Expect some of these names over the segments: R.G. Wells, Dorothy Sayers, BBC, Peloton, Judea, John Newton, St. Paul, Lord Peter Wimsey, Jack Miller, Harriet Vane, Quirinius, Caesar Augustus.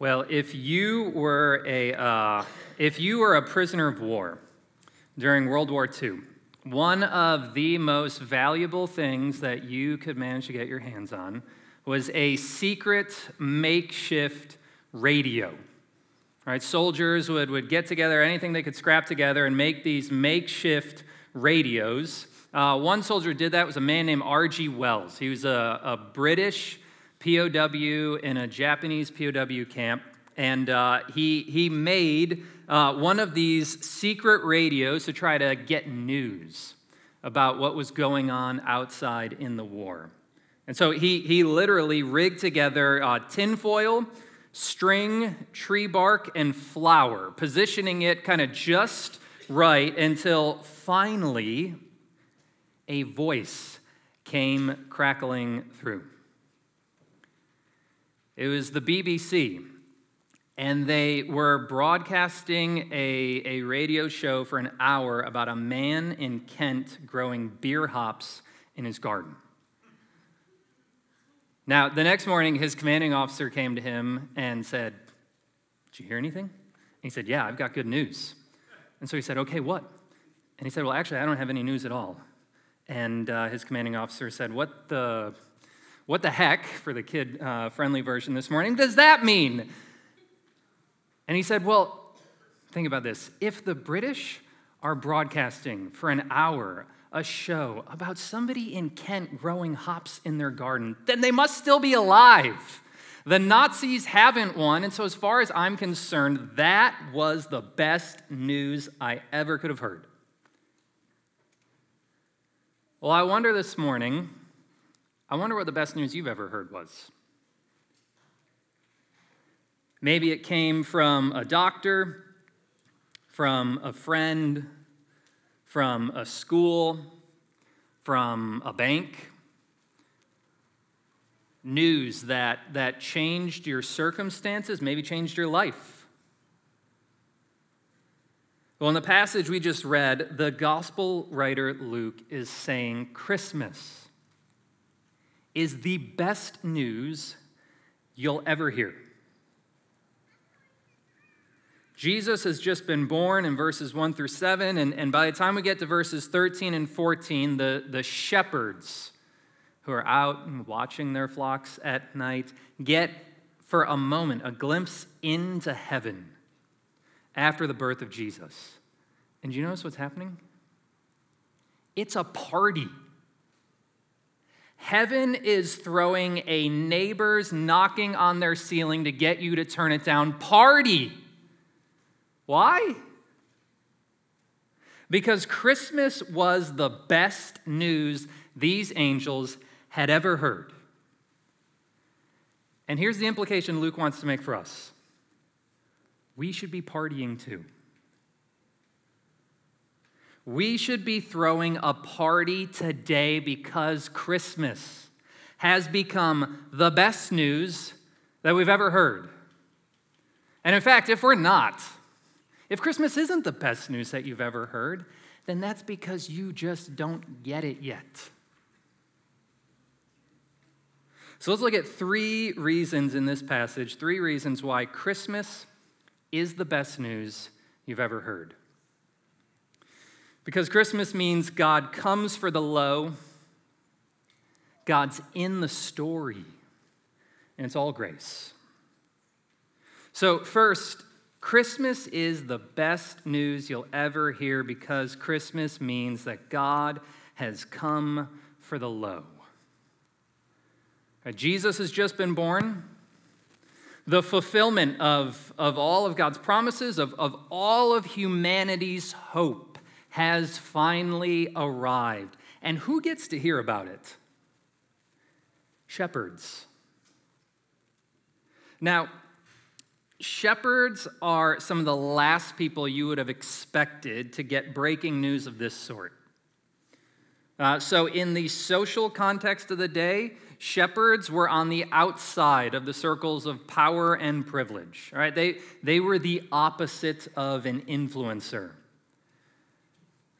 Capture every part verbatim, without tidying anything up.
Well, if you were a uh, if you were a prisoner of war during World War Two, one of the most valuable things that you could manage to get your hands on was a secret makeshift radio. All right, soldiers would, would get together anything they could scrap together and make these makeshift radios. Uh, one soldier who did that was a man named R G Wells. He was a, a British P O W in a Japanese P O W camp, and uh, he he made uh, one of these secret radios to try to get news about what was going on outside in the war. And so he he literally rigged together uh, tinfoil, string, tree bark, and flour, positioning it kind of just right until finally a voice came crackling through. It was the B B C, and they were broadcasting a, a radio show for an hour about a man in Kent growing beer hops in his garden. Now, the next morning, his commanding officer came to him and said, "Did you hear anything?" And he said, "Yeah, I've got good news." And so he said, "Okay, what?" And he said, "Well, actually, I don't have any news at all." And uh, his commanding officer said, "What the what the heck," for the kid-friendly uh, version this morning, "does that mean?" And he said, "Well, think about this. If the British are broadcasting for an hour a show about somebody in Kent growing hops in their garden, then they must still be alive. The Nazis haven't won, and so as far as I'm concerned, that was the best news I ever could have heard." Well, I wonder this morning, I wonder what the best news you've ever heard was. Maybe it came from a doctor, from a friend, from a school, from a bank. News that, that changed your circumstances, maybe changed your life. Well, in the passage we just read, the gospel writer Luke is saying Christmas is the best news you'll ever hear. Jesus has just been born in verses one through seven, and, and by the time we get to verses thirteen and fourteen, the, the shepherds who are out and watching their flocks at night get, for a moment, a glimpse into heaven after the birth of Jesus. And do you notice what's happening? It's a party. Heaven is throwing a neighbor's knocking on their ceiling to get you to turn it down party. Why? Because Christmas was the best news these angels had ever heard. And here's the implication Luke wants to make for us. We should be partying too. We should be throwing a party today because Christmas has become the best news that we've ever heard. And in fact, if we're not, if Christmas isn't the best news that you've ever heard, then that's because you just don't get it yet. So let's look at three reasons in this passage, three reasons why Christmas is the best news you've ever heard. Because Christmas means God comes for the low, God's in the story, and it's all grace. So first, Christmas is the best news you'll ever hear because Christmas means that God has come for the low. Jesus has just been born. The fulfillment of, of all of God's promises, of, of all of humanity's hope has finally arrived. And who gets to hear about it? Shepherds. Now, shepherds are some of the last people you would have expected to get breaking news of this sort. Uh, so in the social context of the day, shepherds were on the outside of the circles of power and privilege. All right? They, they were the opposite of an influencer.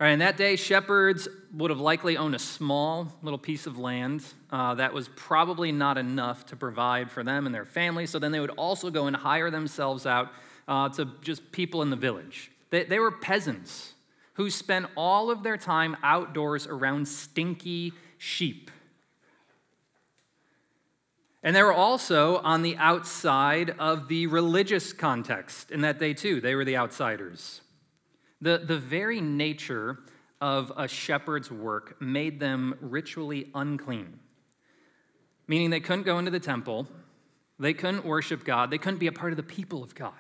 All right, and that day, shepherds would have likely owned a small little piece of land uh, that was probably not enough to provide for them and their family, so then they would also go and hire themselves out uh, to just people in the village. They, they were peasants who spent all of their time outdoors around stinky sheep. And they were also on the outside of the religious context, in that they too, they were the outsiders. The, the very nature of a shepherd's work made them ritually unclean, meaning they couldn't go into the temple, they couldn't worship God, they couldn't be a part of the people of God.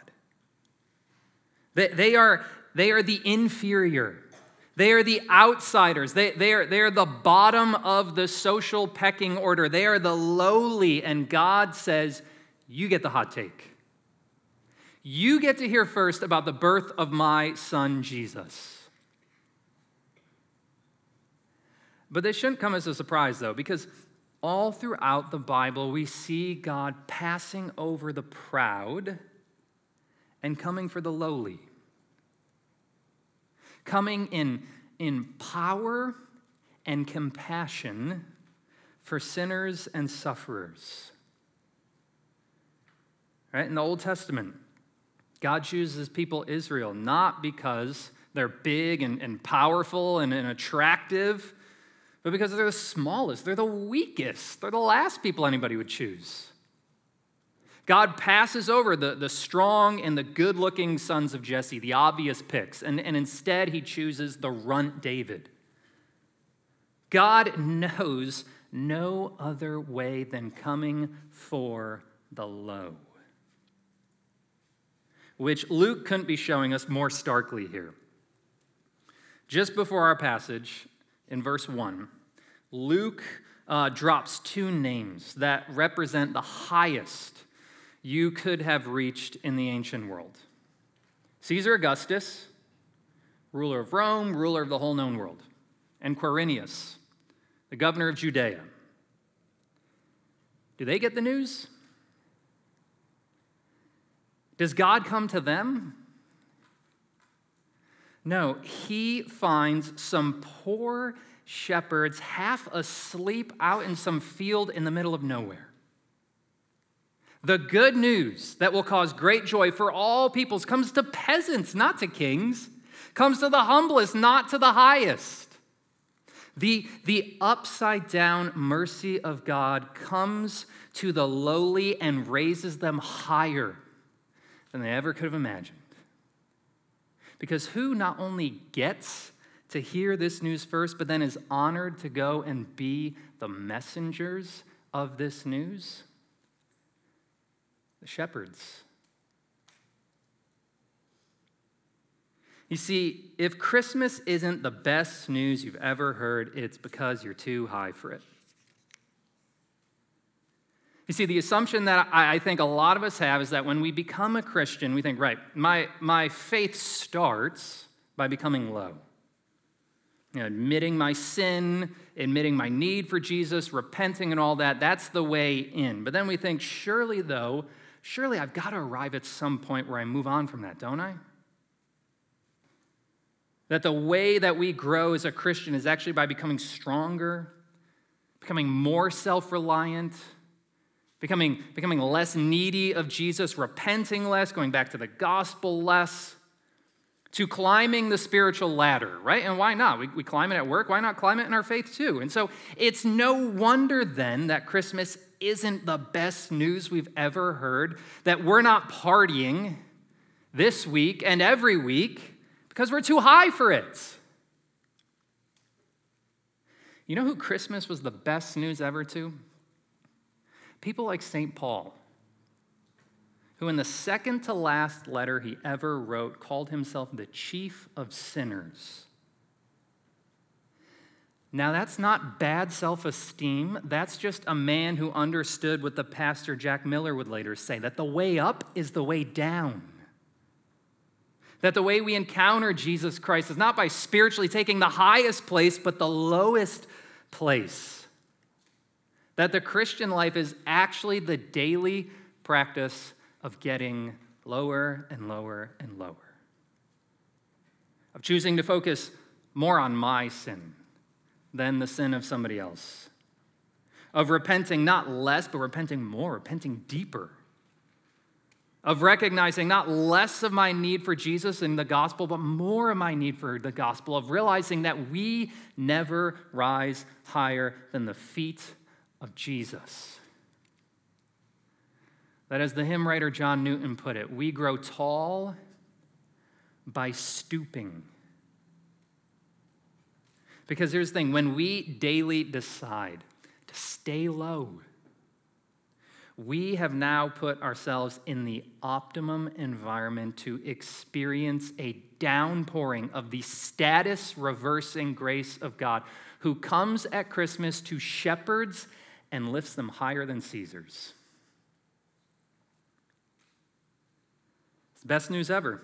They, they, are, they are the inferior. They are the outsiders. They, they, are, they are the bottom of the social pecking order. They are the lowly, and God says, you get the hot take. You get to hear first about the birth of my son, Jesus. But this shouldn't come as a surprise, though, because all throughout the Bible, we see God passing over the proud and coming for the lowly. Coming in, in power and compassion for sinners and sufferers. Right? In the Old Testament, God chooses people Israel not because they're big and, and powerful and, and attractive, but because they're the smallest, they're the weakest, they're the last people anybody would choose. God passes over the, the strong and the good-looking sons of Jesse, the obvious picks, and, and instead he chooses the runt David. God knows no other way than coming for the low, which Luke couldn't be showing us more starkly here. Just before our passage, in verse one, Luke uh, drops two names that represent the highest you could have reached in the ancient world. Caesar Augustus, ruler of Rome, ruler of the whole known world, and Quirinius, the governor of Judea. Do they get the news? Does God come to them? No, he finds some poor shepherds half asleep out in some field in the middle of nowhere. The good news that will cause great joy for all peoples comes to peasants, not to kings, comes to the humblest, not to the highest. The, the upside-down mercy of God comes to the lowly and raises them higher than they ever could have imagined. Because who not only gets to hear this news first, but then is honored to go and be the messengers of this news? The shepherds. You see, if Christmas isn't the best news you've ever heard, it's because you're too high for it. You see, the assumption that I think a lot of us have is that when we become a Christian, we think, right, my, my faith starts by becoming low. You know, admitting my sin, admitting my need for Jesus, repenting and all that, that's the way in. But then we think, surely though, Surely I've got to arrive at some point where I move on from that, don't I? That the way that we grow as a Christian is actually by becoming stronger, becoming more self-reliant, becoming, becoming less needy of Jesus, repenting less, going back to the gospel less, to climbing the spiritual ladder, right? And why not? We, we climb it at work. Why not climb it in our faith too? And so it's no wonder then that Christmas isn't the best news we've ever heard, that we're not partying this week and every week because we're too high for it. You know who Christmas was the best news ever to? People like Saint Paul, who in the second to last letter he ever wrote called himself the chief of sinners. Now, that's not bad self-esteem. That's just a man who understood what the pastor Jack Miller would later say, that the way up is the way down. That the way we encounter Jesus Christ is not by spiritually taking the highest place, but the lowest place. That the Christian life is actually the daily practice of getting lower and lower and lower. Of choosing to focus more on my sin than the sin of somebody else, of repenting not less, but repenting more, repenting deeper, of recognizing not less of my need for Jesus and the gospel, but more of my need for the gospel, of realizing that we never rise higher than the feet of Jesus. That as the hymn writer John Newton put it, we grow tall by stooping. Because here's the thing, when we daily decide to stay low, we have now put ourselves in the optimum environment to experience a downpouring of the status-reversing grace of God, who comes at Christmas to shepherds and lifts them higher than Caesar's. It's the best news ever.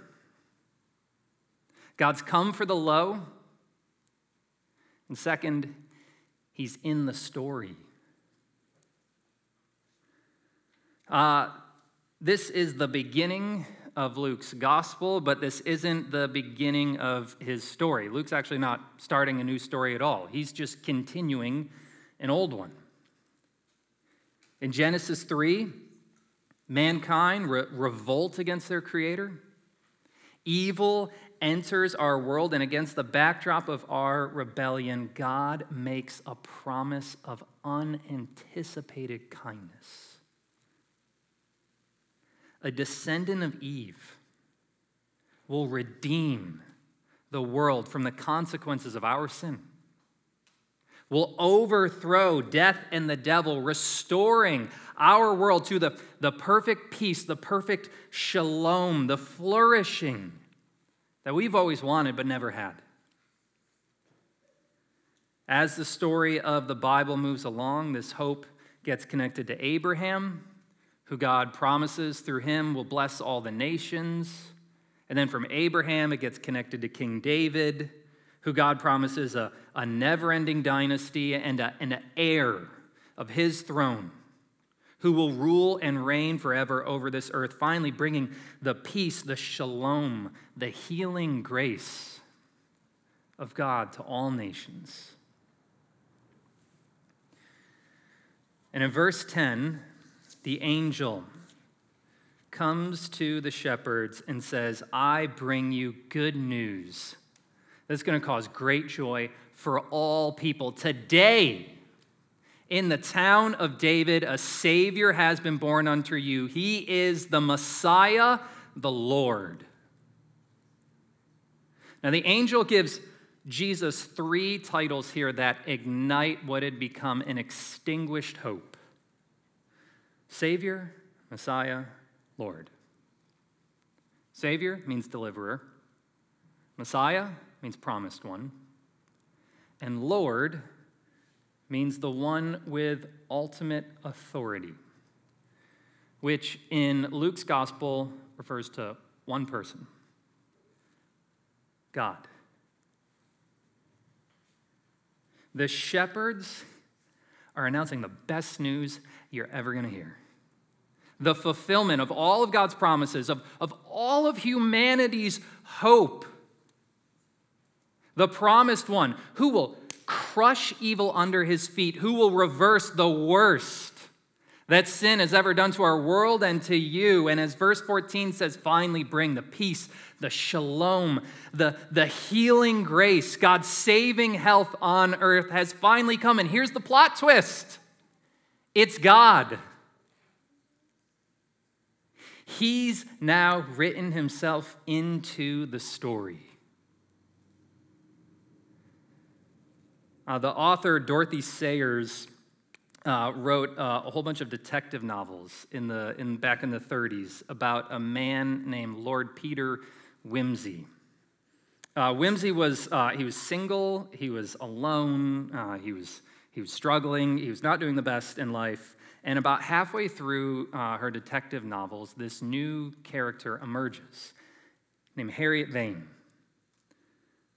God's come for the low, and second, he's in the story. Uh, this is the beginning of Luke's gospel, but this isn't the beginning of his story. Luke's actually not starting a new story at all. He's just continuing an old one. In Genesis three, mankind re- revolt against their creator. Evil enters our world, and against the backdrop of our rebellion, God makes a promise of unanticipated kindness. A descendant of Eve will redeem the world from the consequences of our sin, will overthrow death and the devil, restoring our world to the, the perfect peace, the perfect shalom, the flourishing that we've always wanted but never had. As the story of the Bible moves along, this hope gets connected to Abraham, who God promises through him will bless all the nations. And then from Abraham, it gets connected to King David, who God promises a, a never-ending dynasty and a, and an heir of his throne, who will rule and reign forever over this earth, finally bringing the peace, the shalom, the healing grace of God to all nations. And in verse ten, the angel comes to the shepherds and says, I bring you good news that's going to cause great joy for all people. Today, in the town of David, a Savior has been born unto you. He is the Messiah, the Lord. Now, the angel gives Jesus three titles here that ignite what had become an extinguished hope. Savior, Messiah, Lord. Savior means deliverer. Messiah means promised one. And Lord means the one with ultimate authority, which in Luke's gospel refers to one person, God. The shepherds are announcing the best news you're ever going to hear. The fulfillment of all of God's promises, of, of all of humanity's hope. The promised one who will crush evil under his feet, who will reverse the worst that sin has ever done to our world and to you. And as verse fourteen says, finally bring the peace, the shalom, the, the healing grace, God's saving health on earth has finally come. And here's the plot twist. It's God. He's now written himself into the story. Uh, the author Dorothy Sayers uh, wrote uh, a whole bunch of detective novels in the in back in the thirties about a man named Lord Peter Wimsey. Uh, Wimsey was uh, he was single, he was alone, uh, he was. He was struggling, he was not doing the best in life, and about halfway through uh, her detective novels, this new character emerges named Harriet Vane.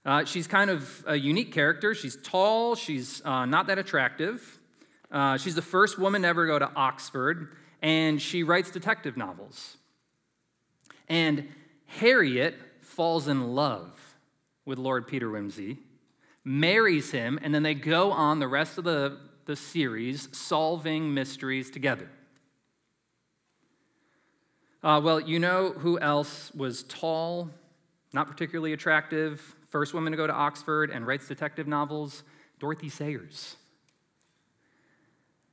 Uh, she's kind of a unique character. She's tall, she's uh, not that attractive. Uh, she's the first woman to ever go to Oxford, and she writes detective novels. And Harriet falls in love with Lord Peter Wimsey, marries him, and then they go on the rest of the, the series solving mysteries together. Uh, well, you know who else was tall, not particularly attractive, first woman to go to Oxford and writes detective novels? Dorothy Sayers.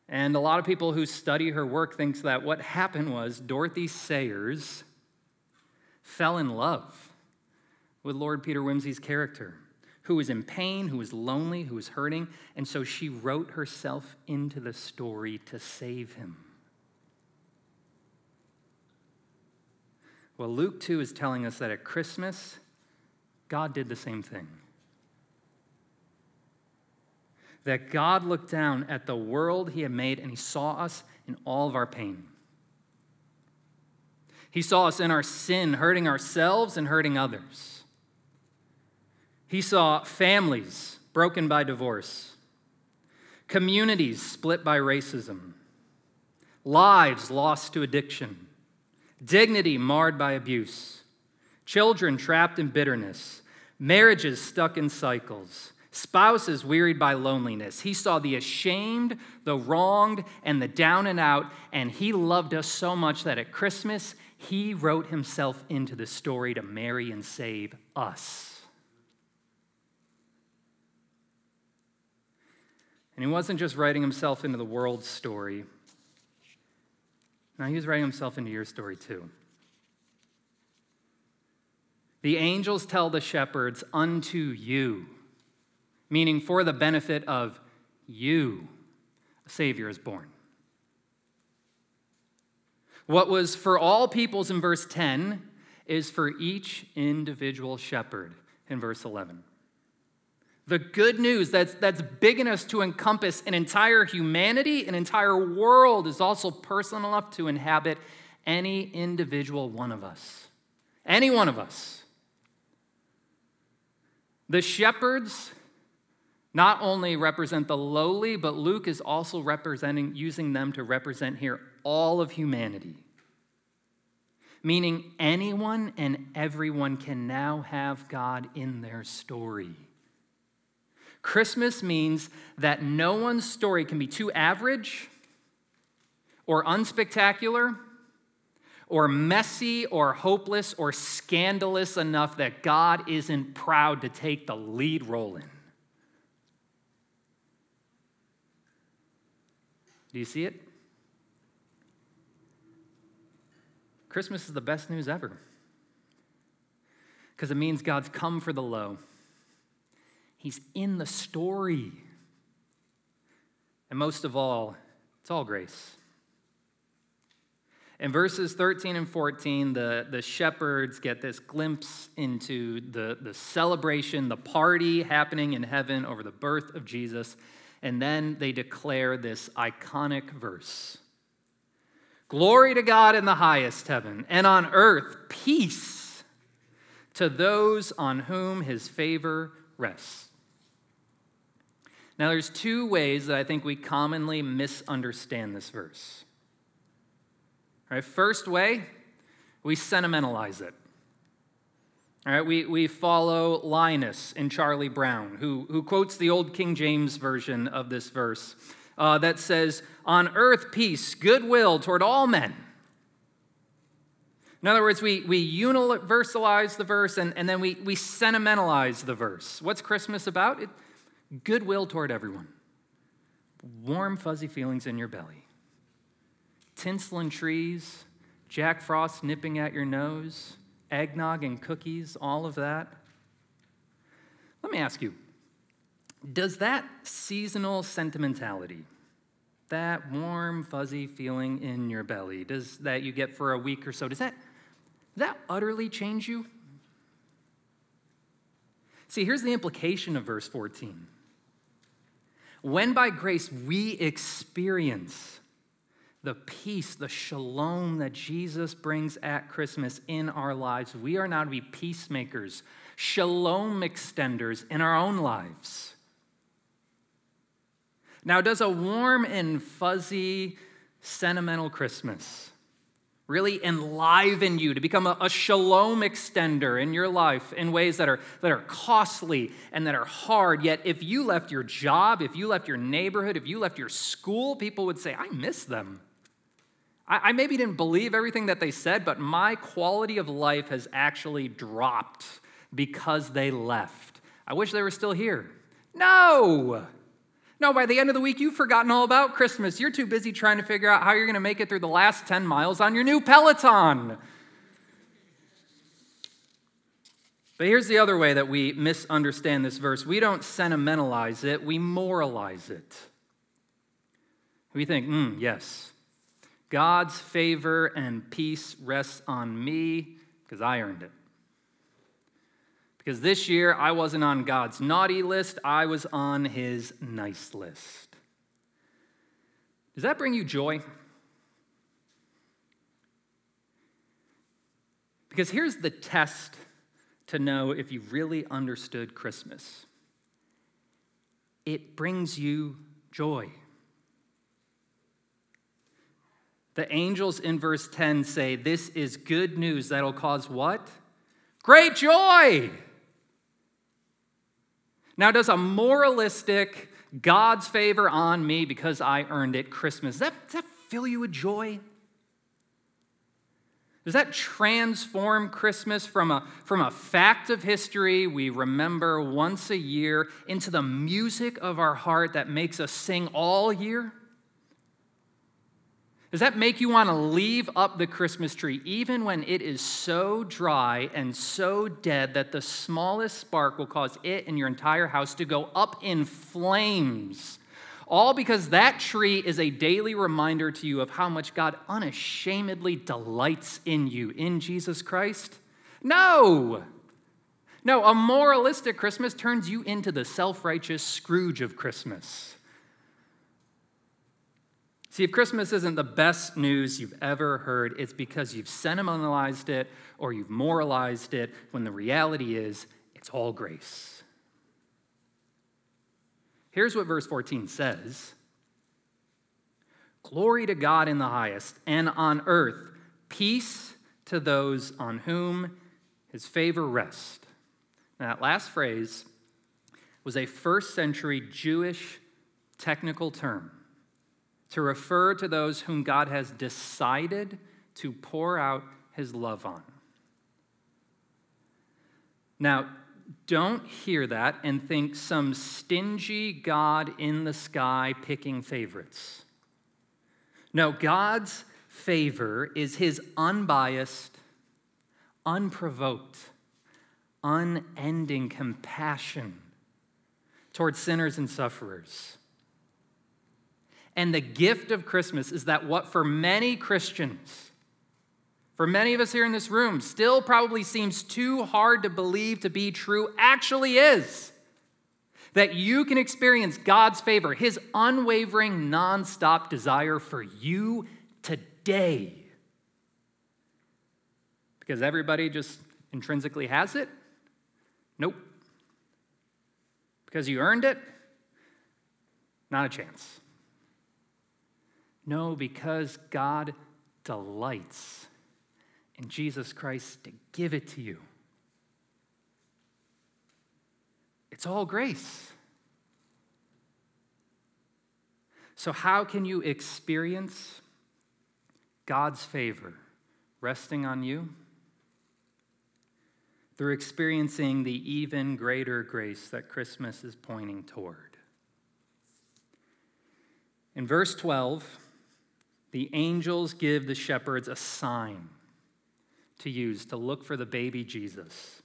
And a lot of people who study her work think that what happened was Dorothy Sayers fell in love with Lord Peter Wimsey's character, who was in pain, who was lonely, who was hurting, and so she wrote herself into the story to save him. Well, Luke two is telling us that at Christmas, God did the same thing. That God looked down at the world he had made and he saw us in all of our pain. He saw us in our sin, hurting ourselves and hurting others. He saw families broken by divorce, communities split by racism, lives lost to addiction, dignity marred by abuse, children trapped in bitterness, marriages stuck in cycles, spouses wearied by loneliness. He saw the ashamed, the wronged, and the down and out, and he loved us so much that at Christmas, he wrote himself into the story to marry and save us. And he wasn't just writing himself into the world's story. Now, he was writing himself into your story too. The angels tell the shepherds, "Unto you," meaning for the benefit of you, a Savior is born. What was for all peoples in verse ten is for each individual shepherd in verse eleven. The good news that's, that's big enough to encompass an entire humanity, an entire world, is also personal enough to inhabit any individual one of us. Any one of us. The shepherds not only represent the lowly, but Luke is also representing, using them to represent here all of humanity. Meaning anyone and everyone can now have God in their story. Christmas means that no one's story can be too average or unspectacular or messy or hopeless or scandalous enough that God isn't proud to take the lead role in. Do you see it? Christmas is the best news ever because it means God's come for the low. He's in the story. And most of all, it's all grace. In verses thirteen and fourteen, the, the shepherds get this glimpse into the, the celebration, the party happening in heaven over the birth of Jesus. And then they declare this iconic verse. "Glory to God in the highest heaven, and on earth peace to those on whom his favor rests." Now, there's two ways that I think we commonly misunderstand this verse. All right, first way, we sentimentalize it. All right, we, we follow Linus in Charlie Brown, who, who quotes the old King James version of this verse uh, that says, "On earth peace, goodwill toward all men." In other words, we, we universalize the verse and, and then we, we sentimentalize the verse. What's Christmas about? It, goodwill toward everyone. Warm, fuzzy feelings in your belly. Tinsel and trees, Jack Frost nipping at your nose, eggnog and cookies, all of that. Let me ask you, does that seasonal sentimentality, that warm, fuzzy feeling in your belly, does that you get for a week or so, does that that utterly change you? See, here's the implication of verse fourteen. When by grace we experience the peace, the shalom that Jesus brings at Christmas in our lives, we are now to be peacemakers, shalom extenders in our own lives. Now, does a warm and fuzzy, sentimental Christmas really enliven you, to become a, a shalom extender in your life in ways that are, that are costly and that are hard. Yet if you left your job, if you left your neighborhood, if you left your school, people would say, I miss them. I, I maybe didn't believe everything that they said, but my quality of life has actually dropped because they left. I wish they were still here. No! No, by the end of the week, you've forgotten all about Christmas. You're too busy trying to figure out how you're going to make it through the last ten miles on your new Peloton. But here's the other way that we misunderstand this verse. We don't sentimentalize it. We moralize it. We think, hmm, yes, God's favor and peace rests on me because I earned it. Because this year, I wasn't on God's naughty list, I was on his nice list. Does that bring you joy? Because here's the test to know if you really understood Christmas. It brings you joy. The angels in verse ten say, this is good news that'll cause what? Great joy! Now, does a moralistic, God's favor on me because I earned it Christmas, does that, does that fill you with joy? Does that transform Christmas from a, from a fact of history we remember once a year into the music of our heart that makes us sing all year? Does that make you want to leave up the Christmas tree even when it is so dry and so dead that the smallest spark will cause it and your entire house to go up in flames? All because that tree is a daily reminder to you of how much God unashamedly delights in you, in Jesus Christ? No! No, a moralistic Christmas turns you into the self-righteous Scrooge of Christmas. See, if Christmas isn't the best news you've ever heard, it's because you've sentimentalized it or you've moralized it, when the reality is it's all grace. Here's what verse fourteen says. Glory to God in the highest, and on earth, peace to those on whom his favor rests. Now, that last phrase was a first century Jewish technical term to refer to those whom God has decided to pour out his love on. Now, don't hear that and think some stingy God in the sky picking favorites. No, God's favor is his unbiased, unprovoked, unending compassion towards sinners and sufferers. And the gift of Christmas is that what for many Christians, for many of us here in this room, still probably seems too hard to believe to be true, actually is. That you can experience God's favor, his unwavering, nonstop desire for you today. Because everybody just intrinsically has it? Nope. Because you earned it? Not a chance. No, because God delights in Jesus Christ to give it to you. It's all grace. So how can you experience God's favor resting on you? Through experiencing the even greater grace that Christmas is pointing toward. In verse twelve, the angels give the shepherds a sign to use to look for the baby Jesus.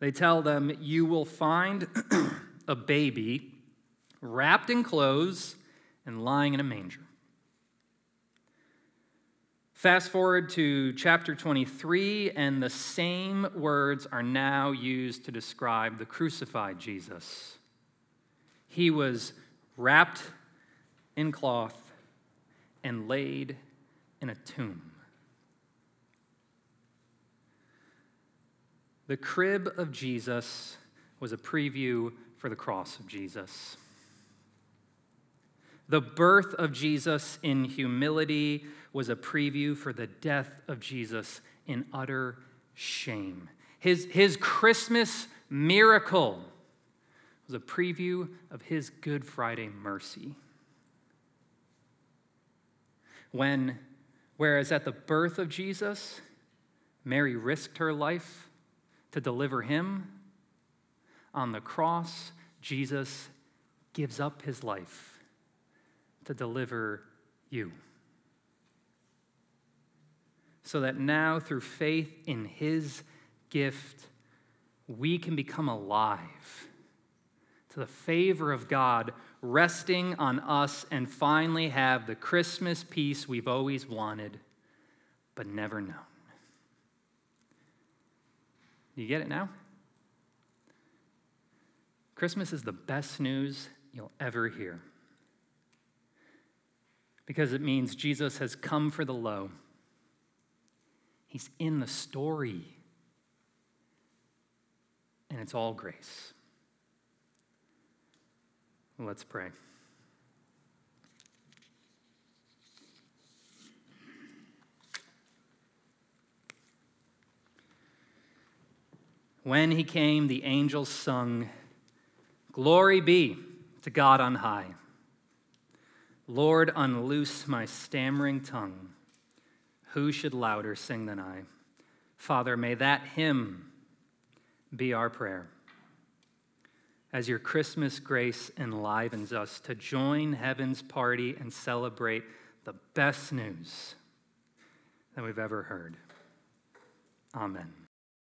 They tell them, you will find a baby wrapped in clothes and lying in a manger. Fast forward to chapter twenty-three, and the same words are now used to describe the crucified Jesus. He was wrapped in cloth and laid in a tomb. The crib of Jesus was a preview for the cross of Jesus. The birth of Jesus in humility was a preview for the death of Jesus in utter shame. His, his Christmas miracle was a preview of his Good Friday mercy. When, whereas at the birth of Jesus, Mary risked her life to deliver him, on the cross, Jesus gives up his life to deliver you. So that now, through faith in his gift, we can become alive to the favor of God resting on us and finally have the Christmas peace we've always wanted but never known. You get it now? Christmas is the best news you'll ever hear because it means Jesus has come for the low. He's in the story, and it's all grace. Let's pray. When he came, the angels sung, "Glory be to God on high. Lord, unloose my stammering tongue. Who should louder sing than I? Father, may that hymn be our prayer. As your Christmas grace enlivens us to join heaven's party and celebrate the best news that we've ever heard. Amen."